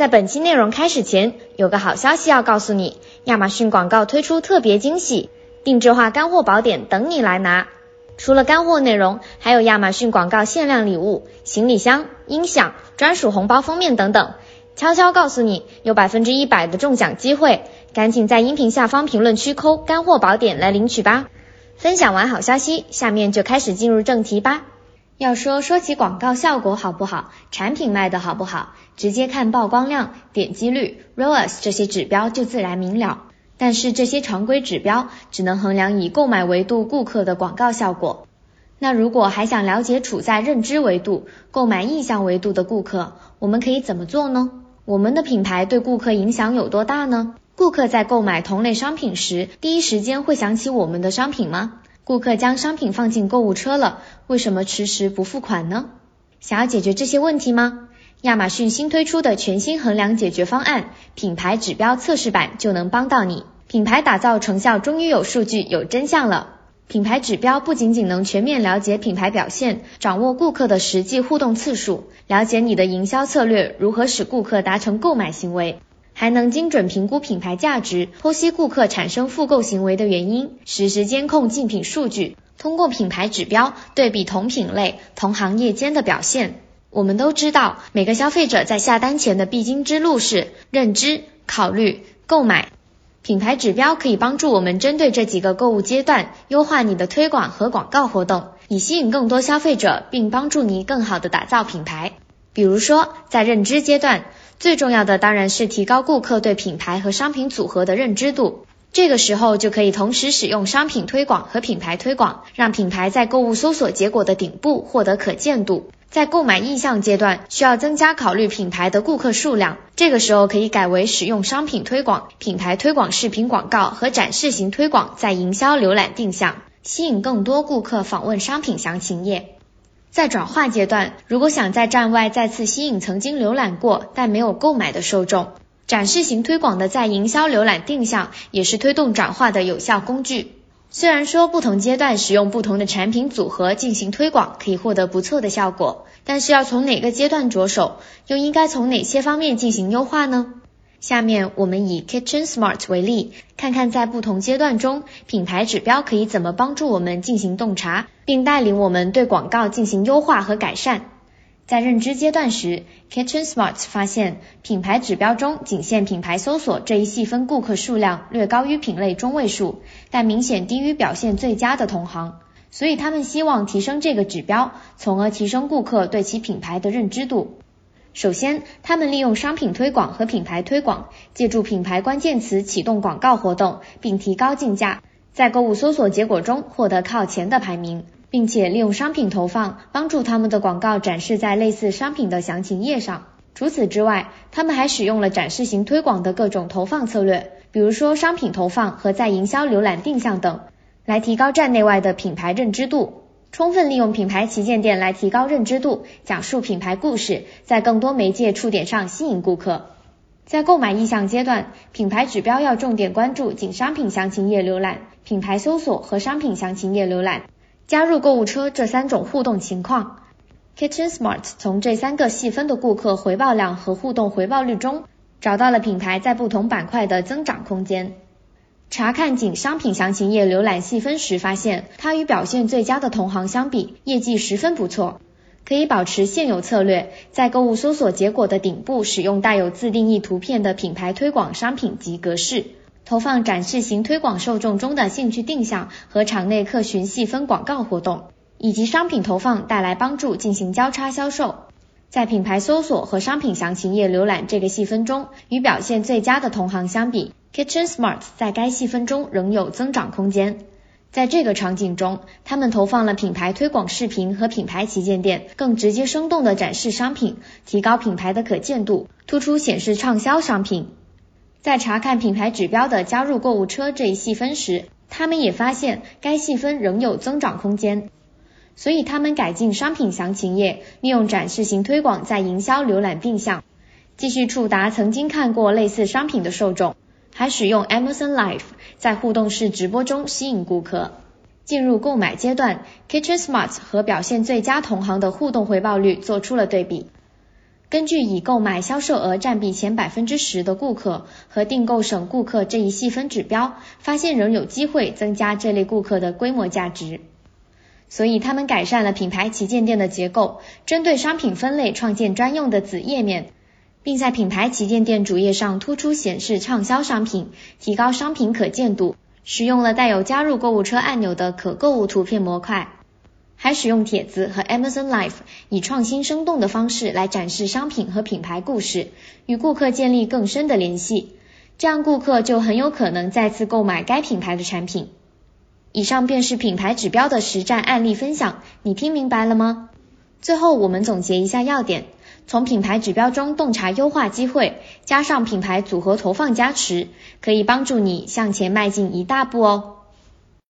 在本期内容开始前，有个好消息要告诉你，亚马逊广告推出特别惊喜，定制化干货宝典等你来拿。除了干货内容，还有亚马逊广告限量礼物、行李箱、音响、专属红包封面等等。悄悄告诉你，有 100% 的中奖机会，赶紧在音频下方评论区扣干货宝典来领取吧。分享完好消息，下面就开始进入正题吧。要说起广告效果好不好，产品卖得好不好，直接看曝光量、点击率、ROAS 这些指标就自然明了。但是这些常规指标只能衡量以购买维度顾客的广告效果。那如果还想了解处在认知维度、购买意向维度的顾客，我们可以怎么做呢？我们的品牌对顾客影响有多大呢？顾客在购买同类商品时，第一时间会想起我们的商品吗？顾客将商品放进购物车了，为什么迟迟不付款呢？想要解决这些问题吗？亚马逊新推出的全新衡量解决方案——品牌指标测试版就能帮到你。品牌打造成效终于有数据、有真相了。品牌指标不仅仅能全面了解品牌表现，掌握顾客的实际互动次数，了解你的营销策略如何使顾客达成购买行为，还能精准评估品牌价值，剖析顾客产生复购行为的原因，实时监控竞品数据，通过品牌指标对比同品类、同行业间的表现。我们都知道，每个消费者在下单前的必经之路是认知、考虑、购买。品牌指标可以帮助我们针对这几个购物阶段，优化你的推广和广告活动，以吸引更多消费者，并帮助你更好地打造品牌。比如说，在认知阶段，最重要的当然是提高顾客对品牌和商品组合的认知度。这个时候就可以同时使用商品推广和品牌推广，让品牌在购物搜索结果的顶部获得可见度。在购买意向阶段，需要增加考虑品牌的顾客数量，这个时候可以改为使用商品推广、品牌推广视频广告和展示型推广在营销浏览定向，吸引更多顾客访问商品详情页。在转化阶段，如果想在站外再次吸引曾经浏览过但没有购买的受众，展示型推广的在营销浏览定向也是推动转化的有效工具。虽然说不同阶段使用不同的产品组合进行推广可以获得不错的效果，但是要从哪个阶段着手，又应该从哪些方面进行优化呢？下面我们以 KitchenSmart 为例，看看在不同阶段中，品牌指标可以怎么帮助我们进行洞察，并带领我们对广告进行优化和改善。在认知阶段时， KitchenSmart 发现品牌指标中仅限品牌搜索这一细分顾客数量略高于品类中位数，但明显低于表现最佳的同行，所以他们希望提升这个指标，从而提升顾客对其品牌的认知度。首先，他们利用商品推广和品牌推广，借助品牌关键词启动广告活动，并提高竞价，在购物搜索结果中获得靠前的排名，并且利用商品投放，帮助他们的广告展示在类似商品的详情页上。除此之外，他们还使用了展示型推广的各种投放策略，比如说商品投放和在营销浏览定向等，来提高站内外的品牌认知度。充分利用品牌旗舰店来提高认知度，讲述品牌故事，在更多媒介触点上吸引顾客。在购买意向阶段，品牌指标要重点关注仅商品详情页浏览、品牌搜索和商品详情页浏览、加入购物车这三种互动情况。KitchenSmart 从这三个细分的顾客回报量和互动回报率中，找到了品牌在不同板块的增长空间。查看仅商品详情页浏览细分时发现，它与表现最佳的同行相比，业绩十分不错。可以保持现有策略，在购物搜索结果的顶部使用带有自定义图片的品牌推广商品及格式，投放展示型推广受众中的兴趣定向和场内客群细分广告活动，以及商品投放带来帮助进行交叉销售。在品牌搜索和商品详情页浏览这个细分中，与表现最佳的同行相比，KitchenSmart 在该细分中仍有增长空间。在这个场景中，他们投放了品牌推广视频和品牌旗舰店，更直接生动地展示商品，提高品牌的可见度，突出显示畅销商品。在查看品牌指标的加入购物车这一细分时，他们也发现该细分仍有增长空间，所以他们改进商品详情页，利用展示型推广在营销浏览定向，继续触达曾经看过类似商品的受众，还使用 Amazon Live 在互动式直播中吸引顾客。进入购买阶段，KitchenSmart 和表现最佳同行的互动回报率做出了对比。根据已购买销售额占比前 10% 的顾客和订购省顾客这一细分指标，发现仍有机会增加这类顾客的规模价值。所以他们改善了品牌旗舰店的结构，针对商品分类创建专用的子页面，并在品牌旗舰店主页上突出显示畅销商品，提高商品可见度，使用了带有加入购物车按钮的可购物图片模块，还使用帖子和 Amazon Live 以创新生动的方式来展示商品和品牌故事，与顾客建立更深的联系，这样顾客就很有可能再次购买该品牌的产品。以上便是品牌指标的实战案例分享，你听明白了吗？最后我们总结一下要点，从品牌指标中洞察优化机会，加上品牌组合投放加持，可以帮助你向前迈进一大步哦。